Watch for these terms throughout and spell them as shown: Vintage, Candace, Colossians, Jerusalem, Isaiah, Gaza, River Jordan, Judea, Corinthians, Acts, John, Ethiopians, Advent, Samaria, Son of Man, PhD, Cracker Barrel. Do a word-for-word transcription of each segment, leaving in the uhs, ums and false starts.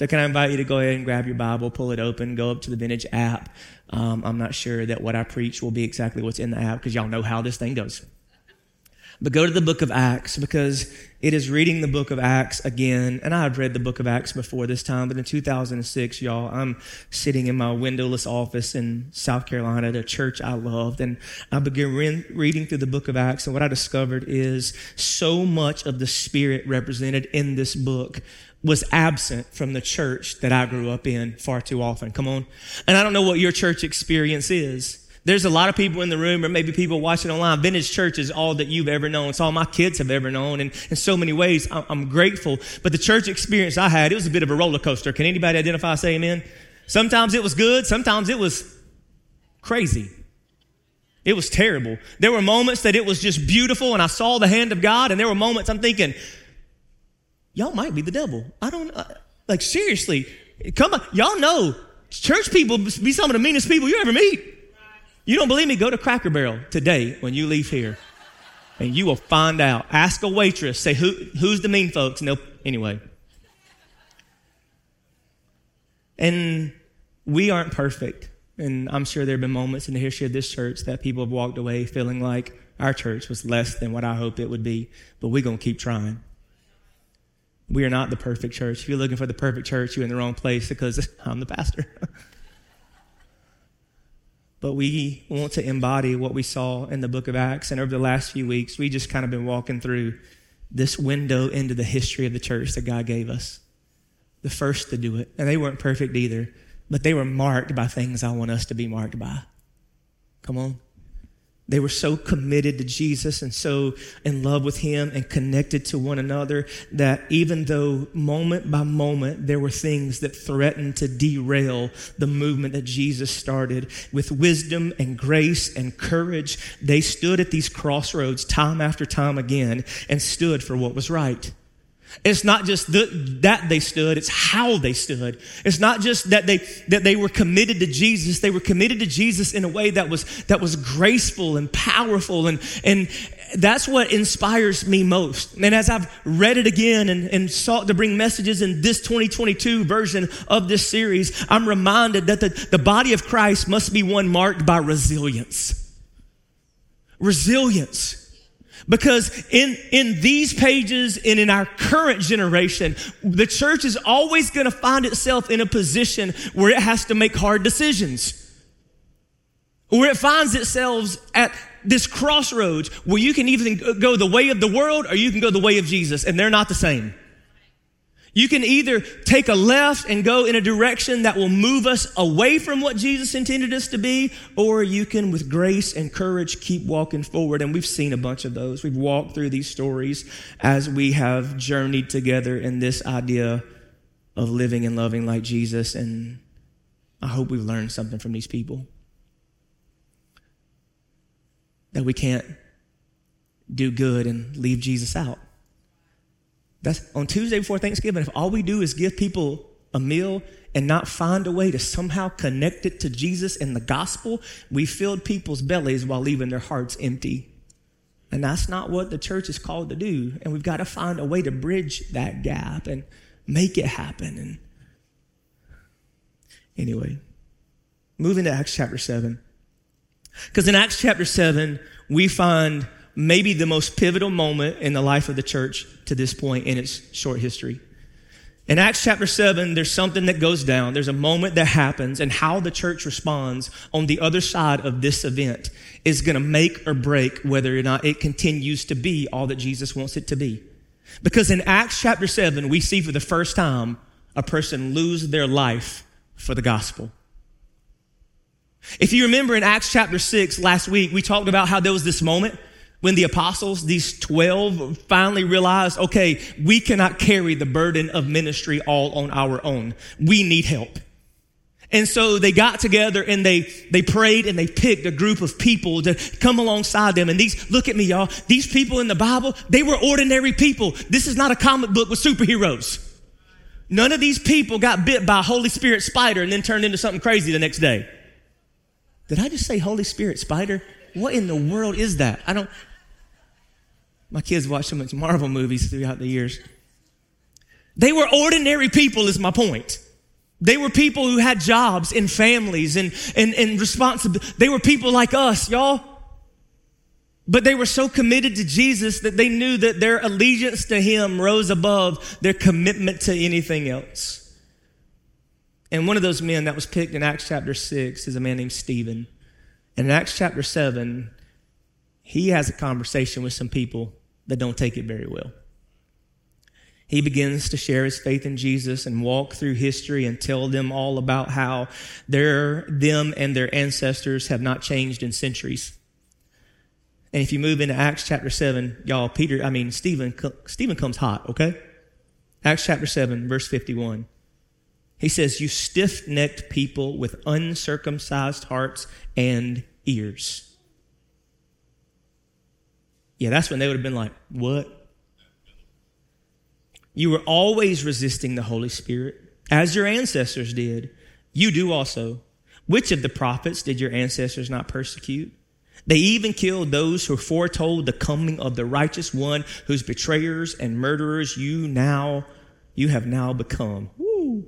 So can I invite you to go ahead and grab your Bible, pull it open, go up to the Vintage app. Um, I'm not sure that what I preach will be exactly what's in the app because y'all know how this thing goes. But go to the book of Acts because it is reading the book of Acts again. And I have read the book of Acts before this time, but in two thousand six, y'all, I'm sitting in my windowless office in South Carolina at a church I loved. And I began re- reading through the book of Acts. And what I discovered is so much of the spirit represented in this book was absent from the church that I grew up in far too often. Come on. And I don't know what your church experience is. There's a lot of people in the room or maybe people watching online. Vintage church is all that you've ever known. It's all my kids have ever known. And in so many ways, I'm grateful. But the church experience I had, it was a bit of a roller coaster. Can anybody identify, say amen? Sometimes it was good. Sometimes it was crazy. It was terrible. There were moments that it was just beautiful and I saw the hand of God. And there were moments I'm thinking, y'all might be the devil. I don't, uh, like seriously, come on. Y'all know church people be some of the meanest people you ever meet. You don't believe me? Go to Cracker Barrel today when you leave here and you will find out. Ask a waitress. Say, who, who's the mean folks? No, anyway. And we aren't perfect. And I'm sure there have been moments in the history of this church that people have walked away feeling like our church was less than what I hoped it would be. But we're going to keep trying. We are not the perfect church. If you're looking for the perfect church, you're in the wrong place because I'm the pastor. But we want to embody what we saw in the book of Acts. And over the last few weeks, we just kind of been walking through this window into the history of the church that God gave us. The first to do it. And they weren't perfect either, but they were marked by things I want us to be marked by. Come on. They were so committed to Jesus and so in love with him and connected to one another that even though moment by moment, there were things that threatened to derail the movement that Jesus started, with wisdom and grace and courage, they stood at these crossroads time after time again and stood for what was right. It's not just the, that they stood, it's how they stood. It's not just that they that they were committed to Jesus. They were committed to Jesus in a way that was that was graceful and powerful. And, and that's what inspires me most. And as I've read it again and, and sought to bring messages in this twenty twenty-two version of this series, I'm reminded that the, the body of Christ must be one marked by resilience. Resilience. Because in, in these pages and in our current generation, the church is always going to find itself in a position where it has to make hard decisions. Where it finds itself at this crossroads where you can even go the way of the world or you can go the way of Jesus, and they're not the same. You can either take a left and go in a direction that will move us away from what Jesus intended us to be, or you can, with grace and courage, keep walking forward. And we've seen a bunch of those. We've walked through these stories as we have journeyed together in this idea of living and loving like Jesus. And I hope we've learned something from these people. That we can't do good and leave Jesus out. That's on Tuesday before Thanksgiving. If all we do is give people a meal and not find a way to somehow connect it to Jesus and the gospel, we filled people's bellies while leaving their hearts empty. And that's not what the church is called to do. And we've got to find a way to bridge that gap and make it happen. And anyway, moving to Acts chapter seven. Because in Acts chapter seven, we find maybe the most pivotal moment in the life of the church to this point in its short history. In Acts chapter seven, there's something that goes down. There's a moment that happens, and how the church responds on the other side of this event is going to make or break whether or not it continues to be all that Jesus wants it to be. Because in Acts chapter seven, we see for the first time a person lose their life for the gospel. If you remember in Acts chapter six last week, we talked about how there was this moment when the apostles, these twelve, finally realized, okay, we cannot carry the burden of ministry all on our own. We need help. And so they got together and they, they prayed and they picked a group of people to come alongside them. And these, look at me, y'all, these people in the Bible, they were ordinary people. This is not a comic book with superheroes. None of these people got bit by a Holy Spirit spider and then turned into something crazy the next day. Did I just say Holy Spirit spider? What in the world is that? I don't... My kids watch so much Marvel movies throughout the years. They were ordinary people, is my point. They were people who had jobs and families and, and, and responsibilities. They were people like us, y'all. But they were so committed to Jesus that they knew that their allegiance to him rose above their commitment to anything else. And one of those men that was picked in Acts chapter six is a man named Stephen. And in Acts chapter seven, he has a conversation with some people that don't take it very well. He begins to share his faith in Jesus and walk through history and tell them all about how their, them and their ancestors have not changed in centuries. And if you move into Acts chapter seven, y'all, Peter, I mean, Stephen, Stephen comes hot, okay? Acts chapter seven, verse fifty-one. He says, "You stiff-necked people with uncircumcised hearts and ears." Yeah, that's when they would have been like, what? "You were always resisting the Holy Spirit, as your ancestors did. You do also. Which of the prophets did your ancestors not persecute? They even killed those who foretold the coming of the righteous one, whose betrayers and murderers you now, you have now become." Woo.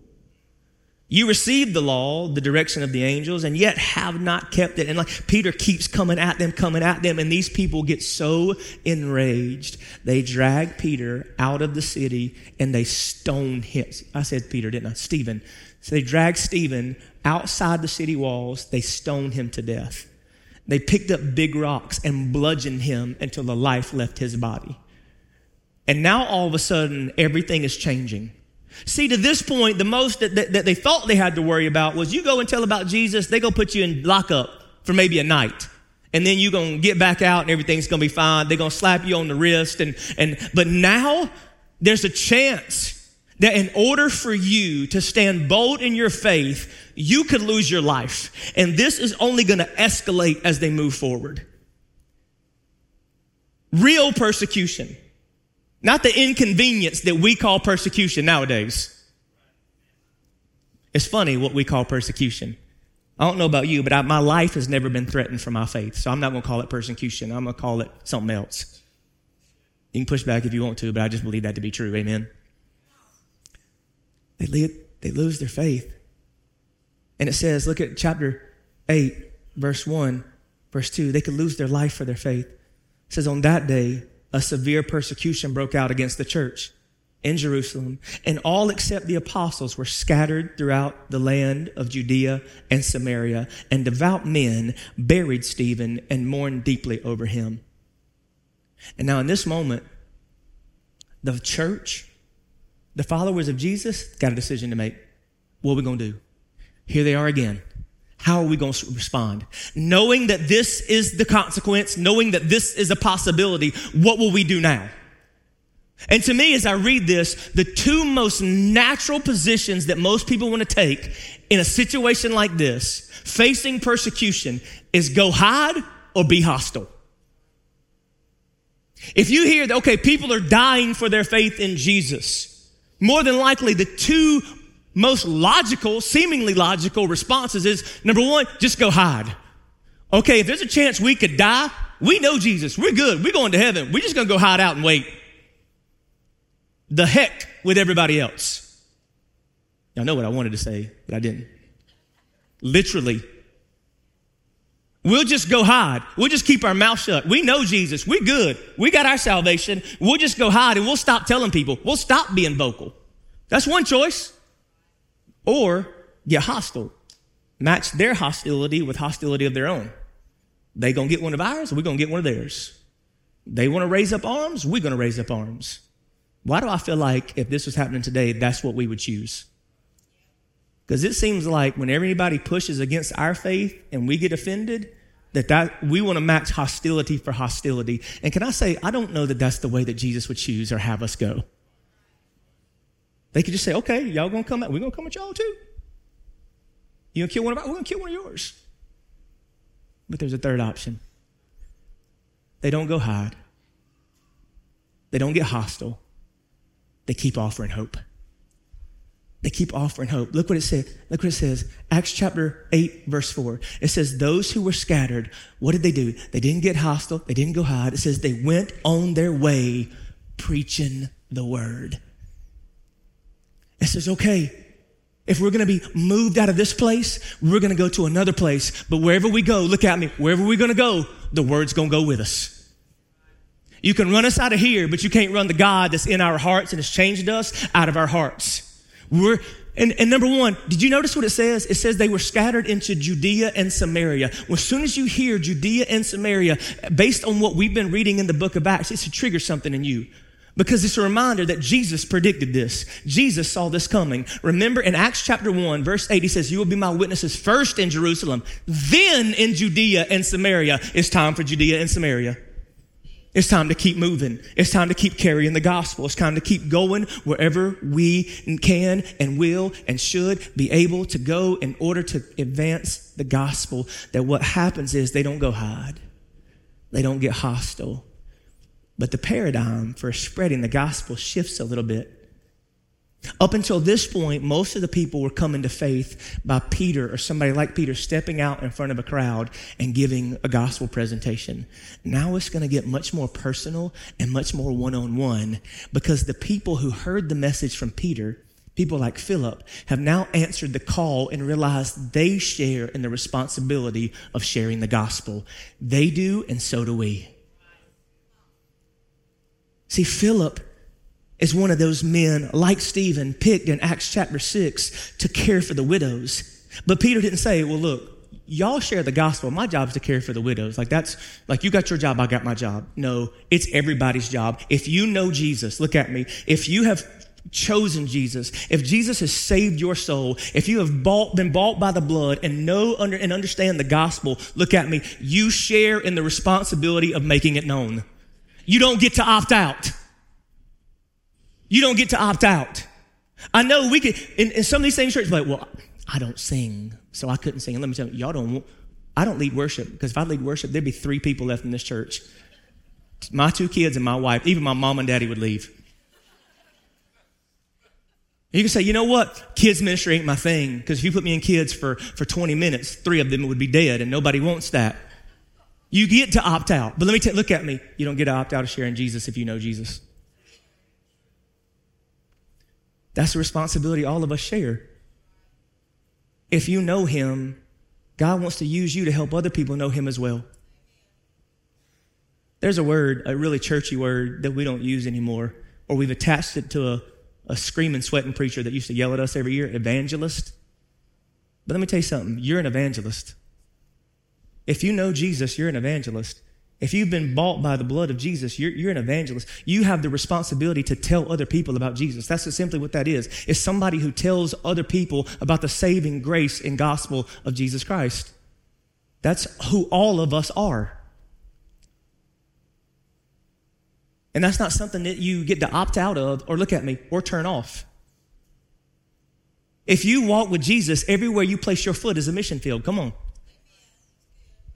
"You received the law, the direction of the angels, and yet have not kept it." And like Peter keeps coming at them, coming at them. And these people get so enraged. They drag Peter out of the city and they stone him. I said Peter, didn't I? Stephen. So they drag Stephen outside the city walls. They stone him to death. They picked up big rocks and bludgeoned him until the life left his body. And now all of a sudden, everything is changing. See, to this point, the most that, that, that they thought they had to worry about was you go and tell about Jesus, they go put you in lockup for maybe a night. And then you're going to get back out and everything's going to be fine. They're going to slap you on the wrist. And, and, but now there's a chance that in order for you to stand bold in your faith, you could lose your life. And this is only going to escalate as they move forward. Real persecution. Not the inconvenience that we call persecution nowadays. It's funny what we call persecution. I don't know about you, but I, my life has never been threatened for my faith. So I'm not going to call it persecution. I'm going to call it something else. You can push back if you want to, but I just believe that to be true. Amen. They, live, they lose their faith. And it says, look at chapter eight, verse one, verse two. They could lose their life for their faith. It says, on that day, a severe persecution broke out against the church in Jerusalem, and all except the apostles were scattered throughout the land of Judea and Samaria, and devout men buried Stephen and mourned deeply over him. And now in this moment, the church, the followers of Jesus, got a decision to make. What are we going to do? Here they are again. How are we going to respond? Knowing that this is the consequence, knowing that this is a possibility, what will we do now? And to me, as I read this, the two most natural positions that most people want to take in a situation like this, facing persecution, is go hide or be hostile. If you hear that, okay, people are dying for their faith in Jesus, more than likely the two most logical, seemingly logical responses is, number one, just go hide. Okay, if there's a chance we could die, we know Jesus. We're good. We're going to heaven. We're just going to go hide out and wait. The heck with everybody else. Y'all know what I wanted to say, but I didn't. Literally. We'll just go hide. We'll just keep our mouth shut. We know Jesus. We're good. We got our salvation. We'll just go hide and we'll stop telling people. We'll stop being vocal. That's one choice. Or get hostile, match their hostility with hostility of their own. They going to get one of ours, we're going to get one of theirs. They want to raise up arms, we're going to raise up arms. Why do I feel like if this was happening today, that's what we would choose? Because it seems like when everybody pushes against our faith and we get offended, that, that we want to match hostility for hostility. And can I say, I don't know that that's the way that Jesus would choose or have us go. They could just say, okay, y'all gonna come at, we're gonna come at y'all too. You gonna kill one of ours, we're gonna kill one of yours. But there's a third option. They don't go hide. They don't get hostile. They keep offering hope. They keep offering hope. Look what it says. Look what it says. Acts chapter eight, verse four. It says, those who were scattered, what did they do? They didn't get hostile. They didn't go hide. It says they went on their way preaching the word. and says, okay, if we're going to be moved out of this place, we're going to go to another place. But wherever we go, look at me, wherever we're going to go, the word's going to go with us. You can run us out of here, but you can't run the God that's in our hearts and has changed us out of our hearts. We're And, and number one, did you notice what it says? It says they were scattered into Judea and Samaria. Well, as soon as you hear Judea and Samaria, based on what we've been reading in the book of Acts, it should trigger something in you, because it's a reminder that Jesus predicted this. Jesus saw this coming. Remember in Acts chapter one, verse eight, he says, you will be my witnesses first in Jerusalem, then in Judea and Samaria. It's time for Judea and Samaria. It's time to keep moving. It's time to keep carrying the gospel. It's time to keep going wherever we can and will and should be able to go in order to advance the gospel. That what happens is they don't go hide. They don't get hostile. But the paradigm for spreading the gospel shifts a little bit. Up until this point, most of the people were coming to faith by Peter or somebody like Peter stepping out in front of a crowd and giving a gospel presentation. Now it's going to get much more personal and much more one-on-one, because the people who heard the message from Peter, people like Philip, have now answered the call and realized they share in the responsibility of sharing the gospel. They do, and so do we. See, Philip is one of those men like Stephen picked in Acts chapter six to care for the widows. But Peter didn't say, well, look, y'all share the gospel. My job is to care for the widows. Like that's like you got your job. I got my job. No, it's everybody's job. If you know Jesus, look at me. If you have chosen Jesus, if Jesus has saved your soul, if you have bought, been bought by the blood and know under, and understand the gospel, look at me. You share in the responsibility of making it known. You don't get to opt out. You don't get to opt out. I know we could, in, in some of these same churches, like, well, I don't sing, so I couldn't sing. And let me tell you, y'all don't, I don't lead worship, because if I lead worship, there'd be three people left in this church. My two kids and my wife, even my mom and daddy would leave. You can say, you know what? Kids ministry ain't my thing, because if you put me in kids for, for twenty minutes, three of them would be dead, and nobody wants that. You get to opt out. But let me tell you, look at me. You don't get to opt out of sharing Jesus if you know Jesus. That's a responsibility all of us share. If you know him, God wants to use you to help other people know him as well. There's a word, a really churchy word that we don't use anymore, or we've attached it to a, a screaming, sweating preacher that used to yell at us every year, evangelist. But let me tell you something. You're an evangelist. If you know Jesus, you're an evangelist. If you've been bought by the blood of Jesus, you're, you're an evangelist. You have the responsibility to tell other people about Jesus. That's simply what that is. It's somebody who tells other people about the saving grace and gospel of Jesus Christ. That's who all of us are. And that's not something that you get to opt out of or look at me or turn off. If you walk with Jesus, everywhere you place your foot is a mission field. Come on.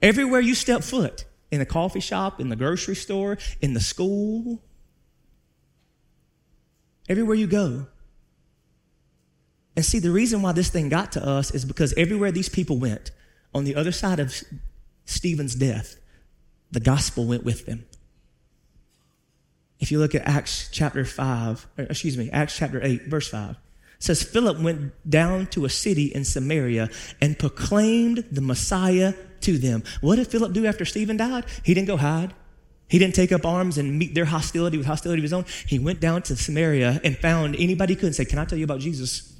Everywhere you step foot. In a coffee shop, in the grocery store, in the school. Everywhere you go. And see, the reason why this thing got to us is because everywhere these people went, on the other side of Stephen's death, the gospel went with them. If you look at Acts chapter five, or excuse me, Acts chapter eight, verse five, it says, Philip went down to a city in Samaria and proclaimed the Messiah to them. What did Philip do after Stephen died? He didn't go hide. He didn't take up arms and meet their hostility with hostility of his own. He went down to Samaria and found anybody who could and say, can I tell you about Jesus?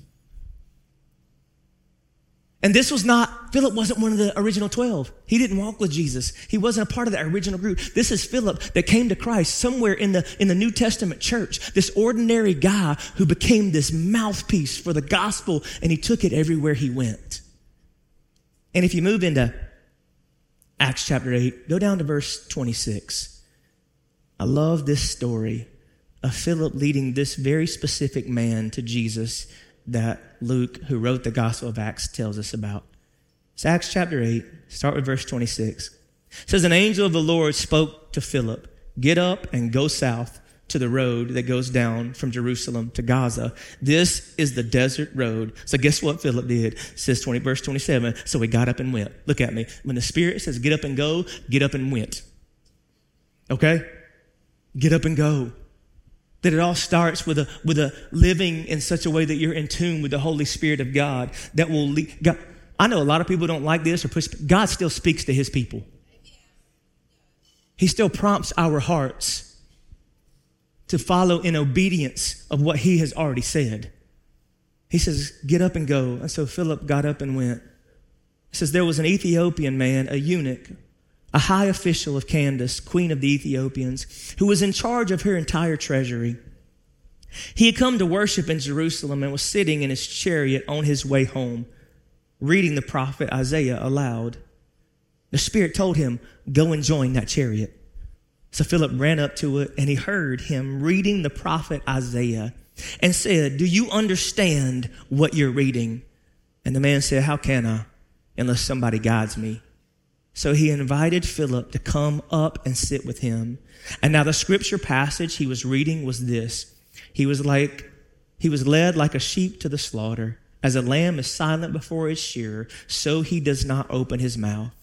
And this was not, Philip wasn't one of the original twelve. He didn't walk with Jesus. He wasn't a part of that original group. This is Philip that came to Christ somewhere in the, in the New Testament church, this ordinary guy who became this mouthpiece for the gospel, and he took it everywhere he went. And if you move into Acts chapter eight, go down to verse twenty-six. I love this story of Philip leading this very specific man to Jesus that Luke, who wrote the Gospel of Acts, tells us about. It's Acts chapter eight, start with verse twenty-six. It says, an angel of the Lord spoke to Philip, get up and go south to the road that goes down from Jerusalem to Gaza. This is the desert road. So guess what Philip did? It says twenty, verse twenty-seven. So he got up and went. Look at me. When the Spirit says get up and go, get up and went. Okay? Get up and go. That it all starts with a with a living in such a way that you're in tune with the Holy Spirit of God that will lead God. I know a lot of people don't like this or push. God still speaks to his people. He still prompts our hearts to follow in obedience of what he has already said. He says, get up and go. And so Philip got up and went. It says there was an Ethiopian man, a eunuch, a high official of Candace, queen of the Ethiopians, who was in charge of her entire treasury. He had come to worship in Jerusalem and was sitting in his chariot on his way home, reading the prophet Isaiah aloud. The Spirit told him, go and join that chariot. So Philip ran up to it, and he heard him reading the prophet Isaiah and said, do you understand what you're reading? And the man said, how can I, unless somebody guides me? So he invited Philip to come up and sit with him. And now the scripture passage he was reading was this. He was like, he was led like a sheep to the slaughter. As a lamb is silent before its shearer, so he does not open his mouth.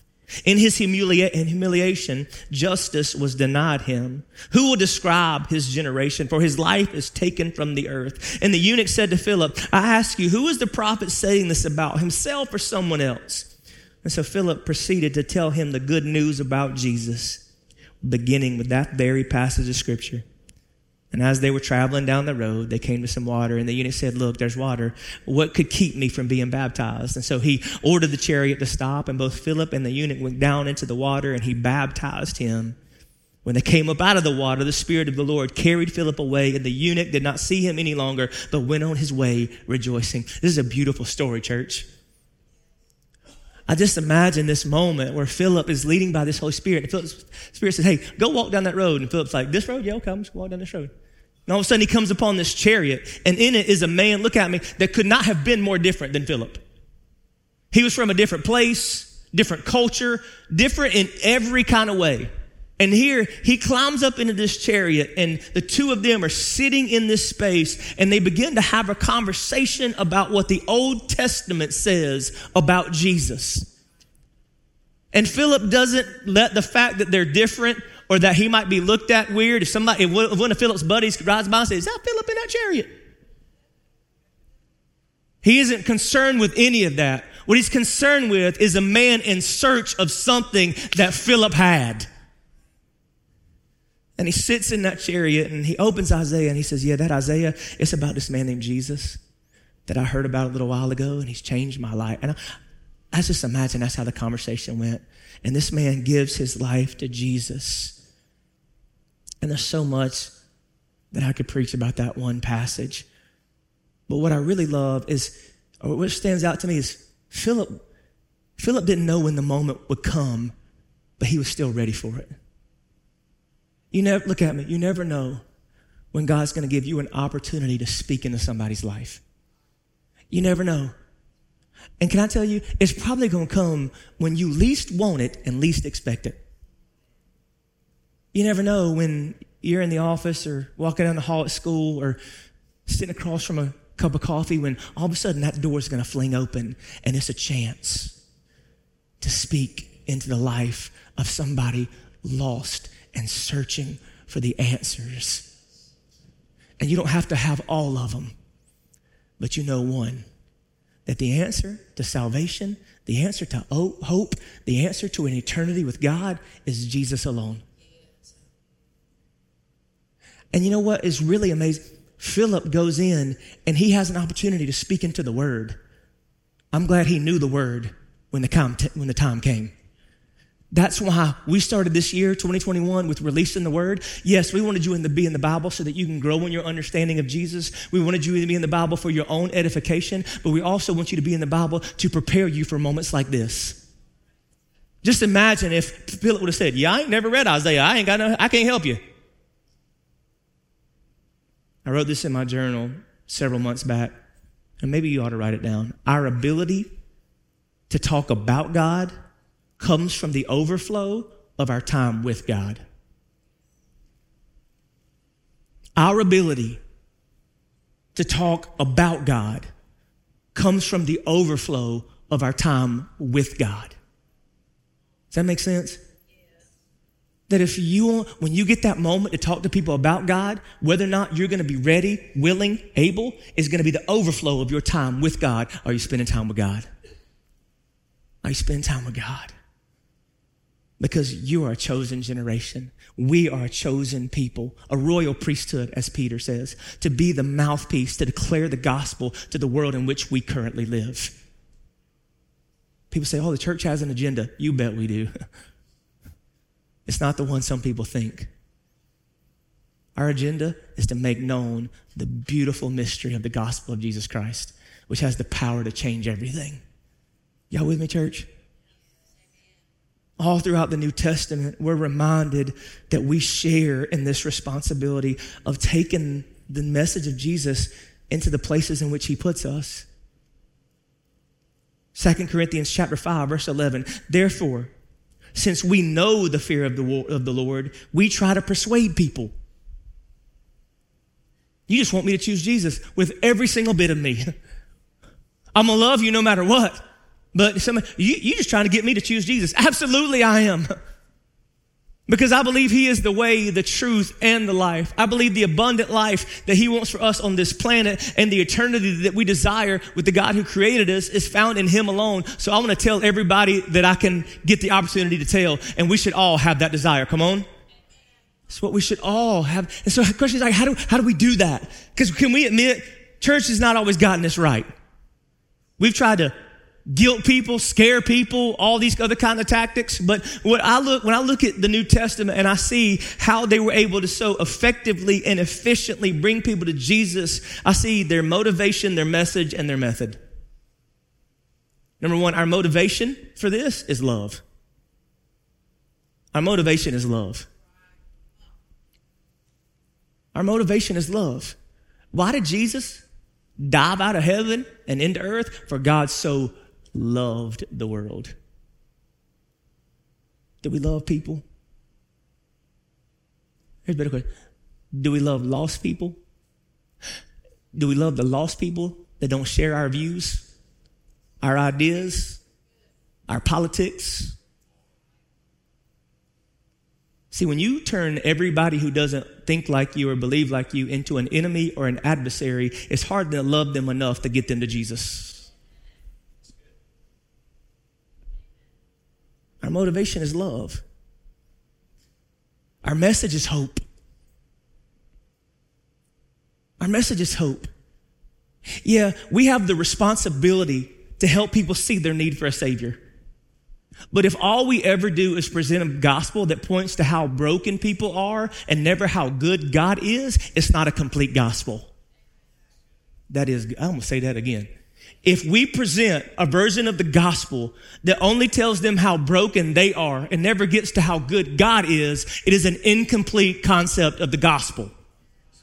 In his humilia- in humiliation, justice was denied him. Who will describe his generation? For his life is taken from the earth. And the eunuch said to Philip, I ask you, who is the prophet saying this about, himself or someone else? And so Philip proceeded to tell him the good news about Jesus, beginning with that very passage of scripture. And as they were traveling down the road, they came to some water, and the eunuch said, look, there's water. What could keep me from being baptized? And so he ordered the chariot to stop, and both Philip and the eunuch went down into the water, and he baptized him. When they came up out of the water, the Spirit of the Lord carried Philip away, and the eunuch did not see him any longer, but went on his way rejoicing. This is a beautiful story, church. I just imagine this moment where Philip is leading by this Holy Spirit. And Philip's Spirit says, hey, go walk down that road. And Philip's like, this road? Yeah, okay, I'm just walking down this road. And all of a sudden he comes upon this chariot, and in it is a man, look at me, that could not have been more different than Philip. He was from a different place, different culture, different in every kind of way. And here he climbs up into this chariot, and the two of them are sitting in this space, and they begin to have a conversation about what the Old Testament says about Jesus. And Philip doesn't let the fact that they're different or that he might be looked at weird. If somebody, if one of Philip's buddies rides by and says, is that Philip in that chariot? He isn't concerned with any of that. What he's concerned with is a man in search of something that Philip had. And he sits in that chariot, and he opens Isaiah, and he says, yeah, that Isaiah, it's about this man named Jesus that I heard about a little while ago, and he's changed my life. And I, I just imagine that's how the conversation went. And this man gives his life to Jesus. And there's so much that I could preach about that one passage. But what I really love is, or what stands out to me is Philip, Philip didn't know when the moment would come, but he was still ready for it. You never, look at me, you never know when God's going to give you an opportunity to speak into somebody's life. You never know. And can I tell you, it's probably going to come when you least want it and least expect it. You never know when you're in the office or walking down the hall at school or sitting across from a cup of coffee when all of a sudden that door is going to fling open and it's a chance to speak into the life of somebody lost and searching for the answers. And you don't have to have all of them, but you know one, that the answer to salvation, the answer to hope, the answer to an eternity with God is Jesus alone. And you know what is really amazing? Philip goes in and he has an opportunity to speak into the word. I'm glad he knew the word when the time, when the time came. That's why we started this year, twenty twenty-one, with releasing the word. Yes, we wanted you to be in the Bible so that you can grow in your understanding of Jesus. We wanted you to be in the Bible for your own edification, but we also want you to be in the Bible to prepare you for moments like this. Just imagine if Philip would have said, yeah, I ain't never read Isaiah. I ain't got no, I can't help you. I wrote this in my journal several months back, and maybe you ought to write it down. Our ability to talk about God comes from the overflow of our time with God. Our ability to talk about God comes from the overflow of our time with God. Does that make sense? Yes. that if you, when you get that moment to talk to people about God, whether or not you're going to be ready, willing, able, is going to be the overflow of your time with God. Are you spending time with God? Are you spending time with God? Because you are a chosen generation. We are a chosen people, a royal priesthood, as Peter says, to be the mouthpiece, to declare the gospel to the world in which we currently live. People say, oh, the church has an agenda. You bet we do. It's not the one some people think. Our agenda is to make known the beautiful mystery of the gospel of Jesus Christ, which has the power to change everything. Y'all with me, church? All throughout the New Testament, we're reminded that we share in this responsibility of taking the message of Jesus into the places in which he puts us. Second Corinthians chapter five, verse eleven, therefore, since we know the fear of the of the Lord, we try to persuade people. You just want me to choose Jesus with every single bit of me. I'm going to love you no matter what. But somebody, you, you're just trying to get me to choose Jesus. Absolutely, I am. Because I believe he is the way, the truth, and the life. I believe the abundant life that he wants for us on this planet and the eternity that we desire with the God who created us is found in him alone. So I want to tell everybody that I can get the opportunity to tell, and we should all have that desire. Come on. It's what we should all have. And so the question is, like, how do, how do we do that? Because can we admit church has not always gotten this right? We've tried to guilt people, scare people, all these other kind of tactics. But when I look, when I look at the New Testament and I see how they were able to so effectively and efficiently bring people to Jesus, I see their motivation, their message, and their method. Number one, our motivation for this is love. Our motivation is love. Our motivation is love. Why did Jesus dive out of heaven and into earth? For God so loved the world. Do we love people? Here's a better question. Do we love lost people? Do we love the lost people that don't share our views, our ideas, our politics? See, when you turn everybody who doesn't think like you or believe like you into an enemy or an adversary, it's hard to love them enough to get them to Jesus. Our motivation is love. Our message is hope. Our message is hope. Yeah, we have the responsibility to help people see their need for a Savior. But if all we ever do is present a gospel that points to how broken people are and never how good God is, it's not a complete gospel. That is, I'm going to say that again. If we present a version of the gospel that only tells them how broken they are and never gets to how good God is, it is an incomplete concept of the gospel.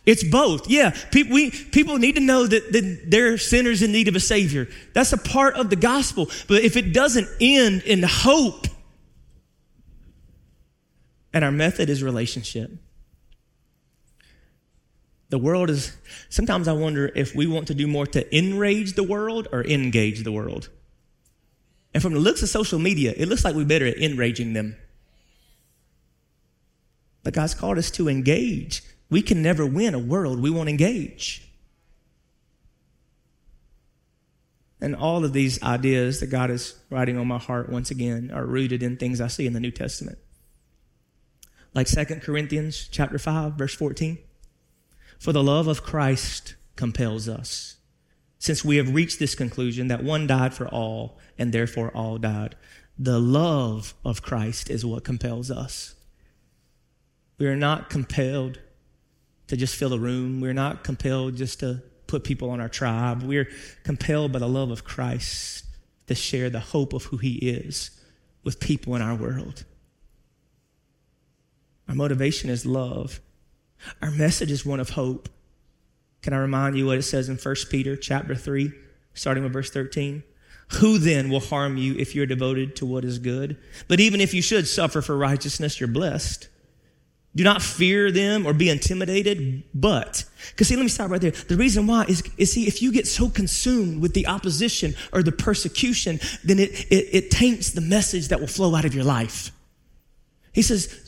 It's both. Yeah, pe- we, people need to know that, that they're sinners in need of a Savior. That's a part of the gospel. But if it doesn't end in hope, and our method is relationship. The world is, sometimes I wonder if we want to do more to enrage the world or engage the world. And from the looks of social media, it looks like we're better at enraging them. But God's called us to engage. We can never win a world we won't engage. And all of these ideas that God is writing on my heart once again are rooted in things I see in the New Testament. Like Second Corinthians chapter five, verse fourteen. For the love of Christ compels us, since we have reached this conclusion that one died for all, and therefore all died. The love of Christ is what compels us. We are not compelled to just fill a room. We're not compelled just to put people on our tribe. We're compelled by the love of Christ to share the hope of who he is with people in our world. Our motivation is love. Our message is one of hope. Can I remind you what it says in First Peter chapter three, starting with verse thirteen? Who then will harm you if you're devoted to what is good? But even if you should suffer for righteousness, you're blessed. Do not fear them or be intimidated, but, because see, let me stop right there. The reason why is, is see, if you get so consumed with the opposition or the persecution, then it, it, it taints the message that will flow out of your life. He says,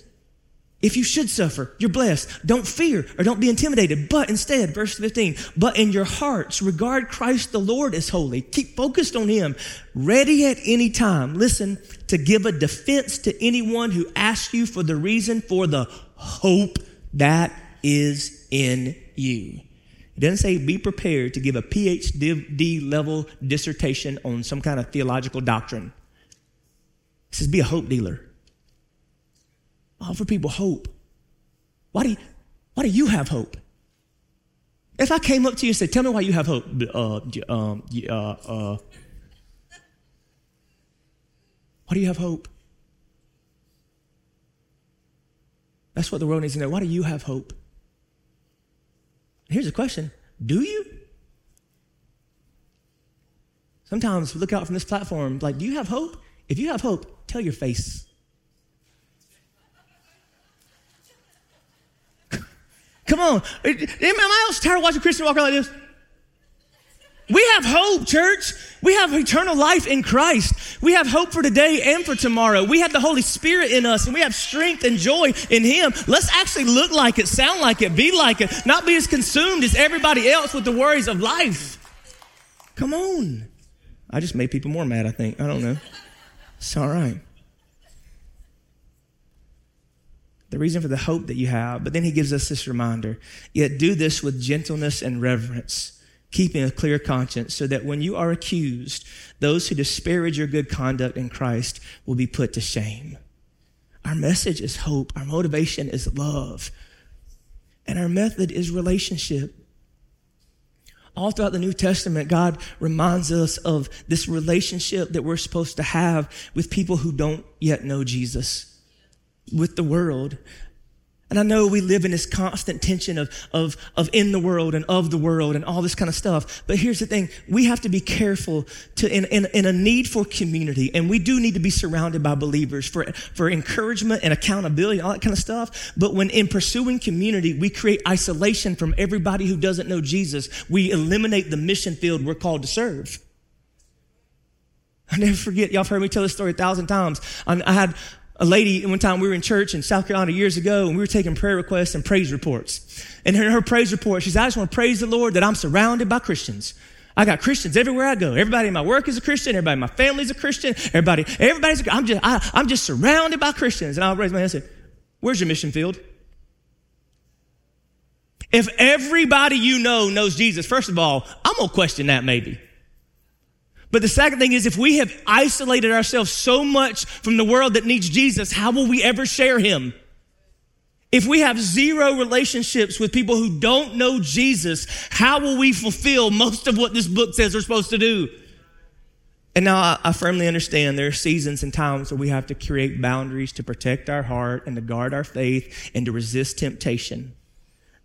If you should suffer, you're blessed. Don't fear or don't be intimidated. But instead, verse fifteen, but in your hearts, regard Christ the Lord as holy. Keep focused on him, ready at any time. Listen, to give a defense to anyone who asks you for the reason for the hope that is in you. It doesn't say be prepared to give a P H D level dissertation on some kind of theological doctrine. It says be a hope dealer. Offer people hope. Why do you, why do you have hope? If I came up to you and said, tell me why you have hope. Uh, um, uh, uh. Why do you have hope? That's what the world needs to know. Why do you have hope? Here's a question. Do you? Sometimes we look out from this platform, like, do you have hope? If you have hope, tell your face. Come on. Am I else tired of watching Christians walk around like this? We have hope, church. We have eternal life in Christ. We have hope for today and for tomorrow. We have the Holy Spirit in us, and we have strength and joy in him. Let's actually look like it, sound like it, be like it, not be as consumed as everybody else with the worries of life. Come on. I just made people more mad, I think. I don't know. It's all right. The reason for the hope that you have. But then he gives us this reminder. Yet do this with gentleness and reverence, keeping a clear conscience, so that when you are accused, those who disparage your good conduct in Christ will be put to shame. Our message is hope. Our motivation is love. And our method is relationship. All throughout the New Testament, God reminds us of this relationship that we're supposed to have with people who don't yet know Jesus, with the world. And I know we live in this constant tension of, of, of in the world and of the world and all this kind of stuff. But here's the thing. We have to be careful to, in, in, in a need for community. And we do need to be surrounded by believers for, for encouragement and accountability and all that kind of stuff. But when in pursuing community, we create isolation from everybody who doesn't know Jesus. We eliminate the mission field we're called to serve. I never forget. Y'all have heard me tell this story a thousand times. I, I had, A lady, one time we were in church in South Carolina years ago, and we were taking prayer requests and praise reports. And in her praise report, she said, I just want to praise the Lord that I'm surrounded by Christians. I got Christians everywhere I go. Everybody in my work is a Christian. Everybody in my family is a Christian. Everybody, everybody's a Christian. I'm just, I, I'm just surrounded by Christians. And I'll raise my hand and say, where's your mission field? If everybody you know knows Jesus, first of all, I'm going to question that maybe. But the second thing is, if we have isolated ourselves so much from the world that needs Jesus, how will we ever share him? If we have zero relationships with people who don't know Jesus, how will we fulfill most of what this book says we're supposed to do? And now I, I firmly understand there are seasons and times where we have to create boundaries to protect our heart and to guard our faith and to resist temptation.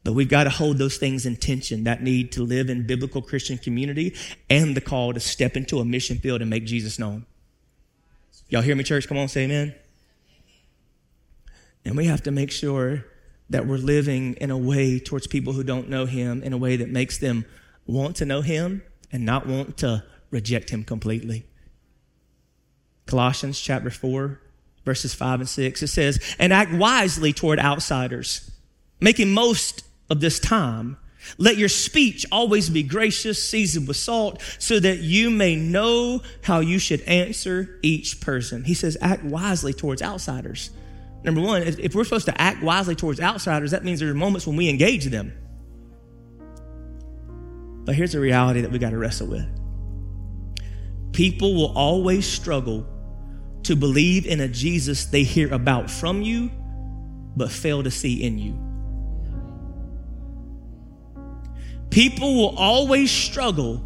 But we've got to hold those things in tension, that need to live in biblical Christian community and the call to step into a mission field and make Jesus known. Y'all hear me, church? Come on, say amen. And we have to make sure that we're living in a way towards people who don't know him, in a way that makes them want to know him and not want to reject him completely. Colossians chapter four, verses five and six, it says, and act wisely toward outsiders, making most of this time. Let your speech always be gracious, seasoned with salt, so that you may know how you should answer each person. He says, act wisely towards outsiders. Number one, if we're supposed to act wisely towards outsiders, that means there are moments when we engage them. But here's a reality that we got to wrestle with. People will always struggle to believe in a Jesus they hear about from you, but fail to see in you. People will always struggle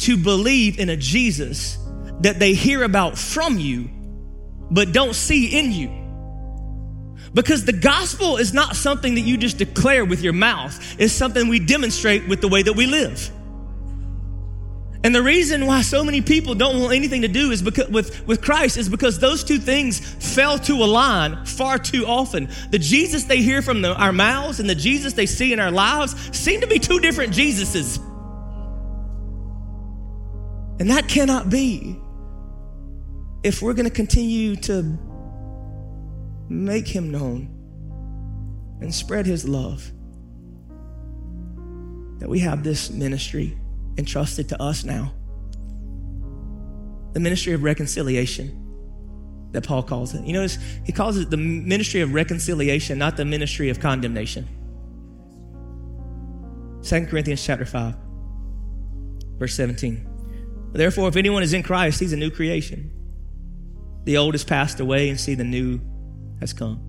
to believe in a Jesus that they hear about from you, but don't see in you. Because the gospel is not something that you just declare with your mouth. It's something we demonstrate with the way that we live. And the reason why so many people don't want anything to do is because, with, with Christ is because those two things fail to align far too often. The Jesus they hear from the, our mouths and the Jesus they see in our lives seem to be two different Jesuses. And that cannot be if we're going to continue to make him known and spread his love, that we have this ministry entrusted to us now, the ministry of reconciliation that Paul calls it. You notice he calls it the ministry of reconciliation, not the ministry of condemnation. Second Corinthians chapter five, verse seventeen. Therefore, if anyone is in Christ, he's a new creation. The old has passed away, and see, the new has come.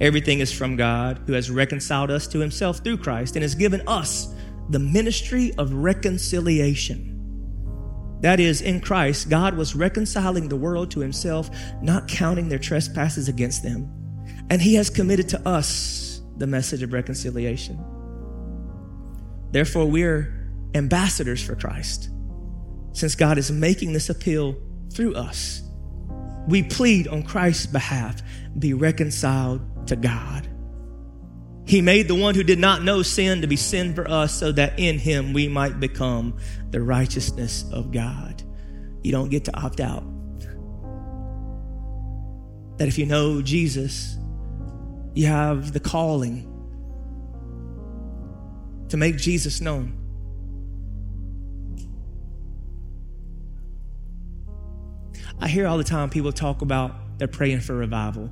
Everything is from God, who has reconciled us to himself through Christ and has given us the ministry of reconciliation. That is, in Christ, God was reconciling the world to himself, not counting their trespasses against them. And he has committed to us the message of reconciliation. Therefore, we're ambassadors for Christ. Since God is making this appeal through us, we plead on Christ's behalf, be reconciled to God. He made the one who did not know sin to be sin for us, so that in him we might become the righteousness of God. You don't get to opt out. That if you know Jesus, you have the calling to make Jesus known. I hear all the time people talk about they're praying for revival.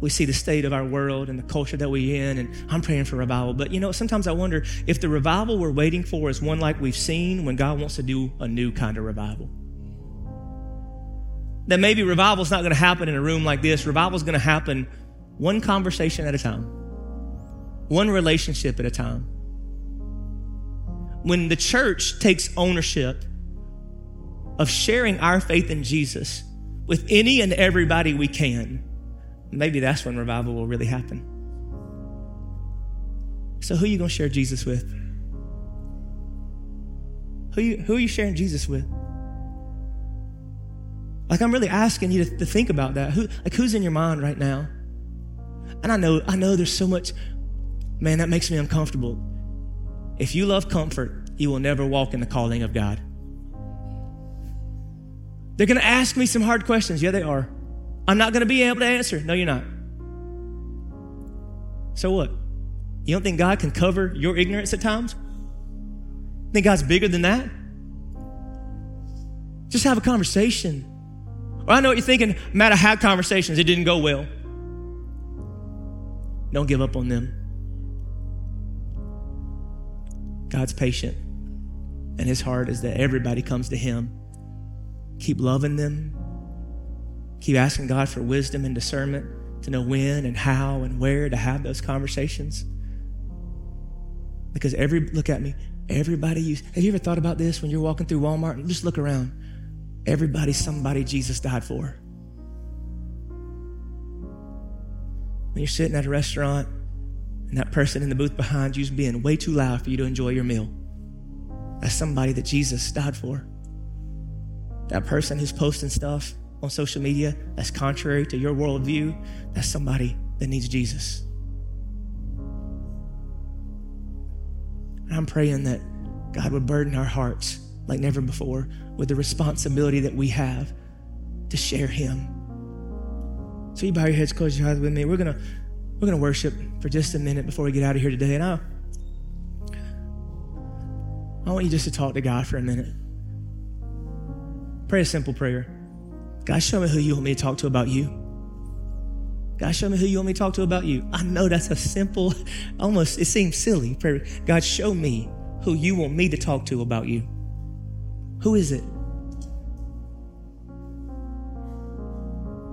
We see the state of our world and the culture that we're in, and I'm praying for revival. But you know, sometimes I wonder if the revival we're waiting for is one like we've seen, when God wants to do a new kind of revival. That maybe revival's not gonna happen in a room like this. Revival's gonna happen one conversation at a time, one relationship at a time. When the church takes ownership of sharing our faith in Jesus with any and everybody we can, maybe that's when revival will really happen. So who are you gonna share Jesus with? Who you, who are you sharing Jesus with? Like, I'm really asking you to, to think about that. Who, like, who's in your mind right now? And I know, I know there's so much, man, that makes me uncomfortable. If you love comfort, you will never walk in the calling of God. They're gonna ask me some hard questions. Yeah, they are. I'm not gonna be able to answer. No, you're not. So what? You don't think God can cover your ignorance at times? Think God's bigger than that? Just have a conversation. Or I know what you're thinking, Matt, I had conversations, it didn't go well. Don't give up on them. God's patient, and his heart is that everybody comes to him. Keep loving them. Keep asking God for wisdom and discernment to know when and how and where to have those conversations. Because every, look at me, everybody you, have you ever thought about this when you're walking through Walmart and just look around? Everybody's somebody Jesus died for. When you're sitting at a restaurant and that person in the booth behind you's being way too loud for you to enjoy your meal, that's somebody that Jesus died for. That person who's posting stuff on social media that's contrary to your worldview, that's somebody that needs Jesus. And I'm praying that God would burden our hearts like never before with the responsibility that we have to share him. So you bow your heads, close your eyes with me. We're gonna we're gonna worship for just a minute before we get out of here today. And I, I want you just to talk to God for a minute. Pray a simple prayer. God, show me who you want me to talk to about you. God, show me who you want me to talk to about you. I know that's a simple, almost, it seems silly prayer. God, show me who you want me to talk to about you. Who is it?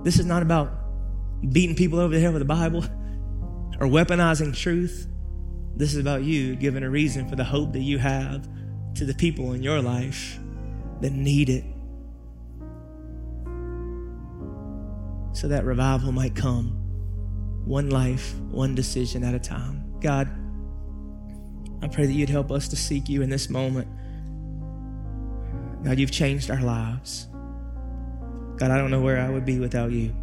This is not about beating people over the head with the Bible or weaponizing truth. This is about you giving a reason for the hope that you have to the people in your life that need it, so that revival might come, one life, one decision at a time. God, I pray that you'd help us to seek you in this moment. God, you've changed our lives. God, I don't know where I would be without you.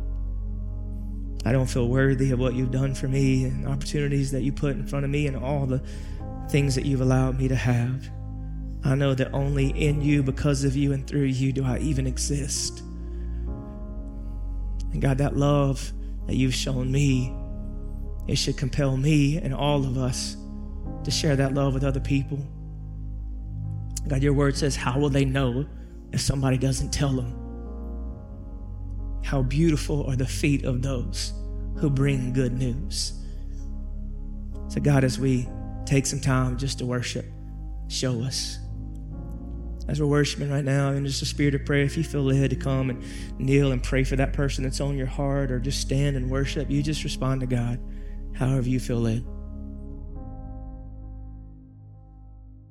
I don't feel worthy of what you've done for me and opportunities that you put in front of me and all the things that you've allowed me to have. I know that only in you, because of you, and through you do I even exist. And God, that love that you've shown me It should compel me and all of us to share that love with other people. God, your word says, how will they know if somebody doesn't tell them? How beautiful are the feet of those who bring good news. So God, as we take some time just to worship, show us. As we're worshiping right now, in just a spirit of prayer, if you feel led to come and kneel and pray for that person that's on your heart, or just stand and worship, you just respond to God however you feel led.